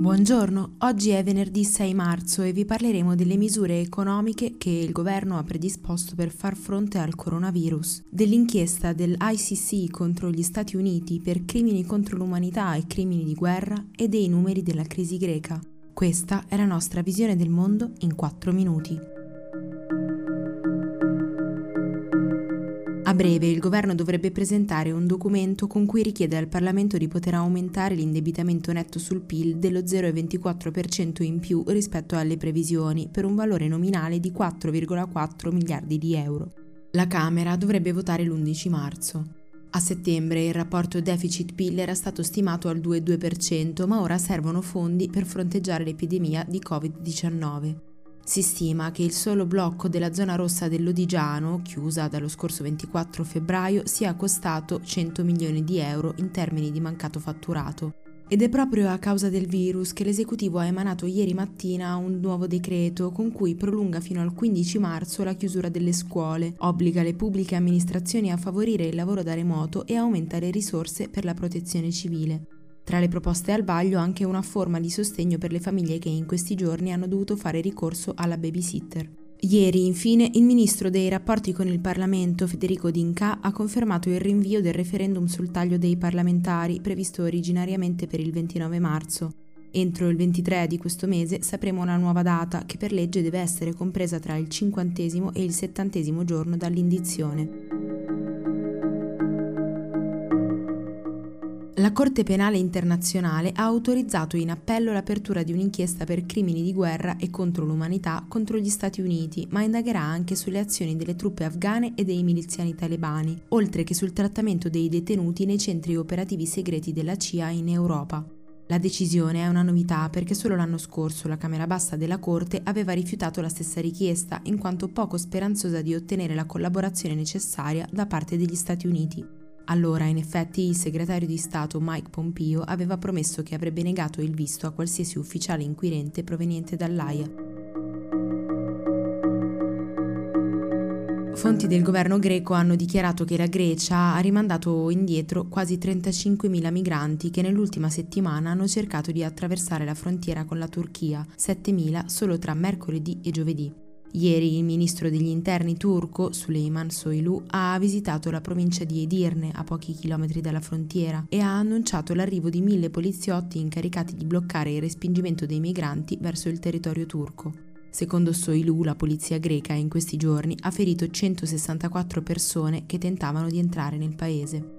Buongiorno, oggi è venerdì 6 marzo e vi parleremo delle misure economiche che il governo ha predisposto per far fronte al coronavirus, dell'inchiesta dell'ICC contro gli Stati Uniti per crimini contro l'umanità e crimini di guerra e dei numeri della crisi greca. Questa è la nostra visione del mondo in 4 minuti. A breve il governo dovrebbe presentare un documento con cui richiede al Parlamento di poter aumentare l'indebitamento netto sul PIL dello 0,24% in più rispetto alle previsioni, per un valore nominale di 4,4 miliardi di euro. La Camera dovrebbe votare l'11 marzo. A settembre il rapporto deficit-PIL era stato stimato al 2,2%, ma ora servono fondi per fronteggiare l'epidemia di Covid-19. Si stima che il solo blocco della zona rossa dell'Odigiano, chiusa dallo scorso 24 febbraio, sia costato 100 milioni di euro in termini di mancato fatturato. Ed è proprio a causa del virus che l'esecutivo ha emanato ieri mattina un nuovo decreto con cui prolunga fino al 15 marzo la chiusura delle scuole, obbliga le pubbliche amministrazioni a favorire il lavoro da remoto e aumenta le risorse per la protezione civile. Tra le proposte al vaglio anche una forma di sostegno per le famiglie che in questi giorni hanno dovuto fare ricorso alla babysitter. Ieri, infine, il ministro dei rapporti con il Parlamento, Federico D'Incà, ha confermato il rinvio del referendum sul taglio dei parlamentari, previsto originariamente per il 29 marzo. Entro il 23 di questo mese sapremo una nuova data, che per legge deve essere compresa tra il 50° e il 70° giorno dall'indizione. La Corte Penale Internazionale ha autorizzato in appello l'apertura di un'inchiesta per crimini di guerra e contro l'umanità contro gli Stati Uniti, ma indagherà anche sulle azioni delle truppe afghane e dei miliziani talebani, oltre che sul trattamento dei detenuti nei centri operativi segreti della CIA in Europa. La decisione è una novità perché solo l'anno scorso la Camera Bassa della Corte aveva rifiutato la stessa richiesta, in quanto poco speranzosa di ottenere la collaborazione necessaria da parte degli Stati Uniti. Allora, in effetti, il segretario di Stato Mike Pompeo aveva promesso che avrebbe negato il visto a qualsiasi ufficiale inquirente proveniente dall'AIA. Fonti del governo greco hanno dichiarato che la Grecia ha rimandato indietro quasi 35.000 migranti che nell'ultima settimana hanno cercato di attraversare la frontiera con la Turchia, 7.000 solo tra mercoledì e giovedì. Ieri il ministro degli interni turco, Süleyman Soylu, ha visitato la provincia di Edirne, a pochi chilometri dalla frontiera, e ha annunciato l'arrivo di 1.000 poliziotti incaricati di bloccare il respingimento dei migranti verso il territorio turco. Secondo Soylu, la polizia greca in questi giorni ha ferito 164 persone che tentavano di entrare nel paese.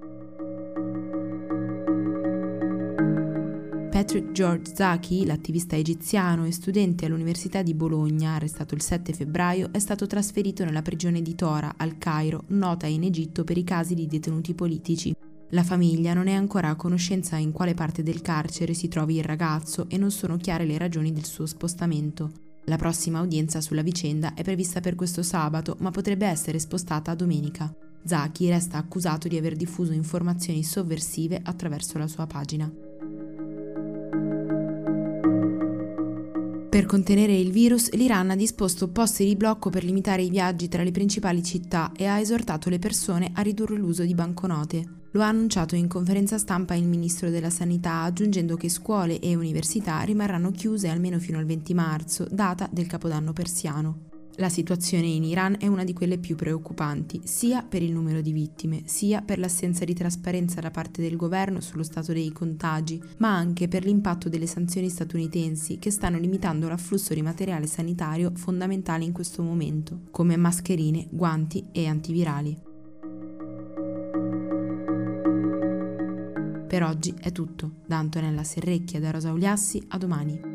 Patrick George Zaki, l'attivista egiziano e studente all'Università di Bologna, arrestato il 7 febbraio, è stato trasferito nella prigione di Tora, al Cairo, nota in Egitto per i casi di detenuti politici. La famiglia non è ancora a conoscenza in quale parte del carcere si trovi il ragazzo e non sono chiare le ragioni del suo spostamento. La prossima udienza sulla vicenda è prevista per questo sabato, ma potrebbe essere spostata a domenica. Zaki resta accusato di aver diffuso informazioni sovversive attraverso la sua pagina. Per contenere il virus, l'Iran ha disposto posti di blocco per limitare i viaggi tra le principali città e ha esortato le persone a ridurre l'uso di banconote. Lo ha annunciato in conferenza stampa il ministro della Sanità, aggiungendo che scuole e università rimarranno chiuse almeno fino al 20 marzo, data del Capodanno persiano. La situazione in Iran è una di quelle più preoccupanti, sia per il numero di vittime, sia per l'assenza di trasparenza da parte del governo sullo stato dei contagi, ma anche per l'impatto delle sanzioni statunitensi che stanno limitando l'afflusso di materiale sanitario fondamentale in questo momento, come mascherine, guanti e antivirali. Per oggi è tutto. Da Antonella Serrecchia e da Rosa Uliassi, a domani.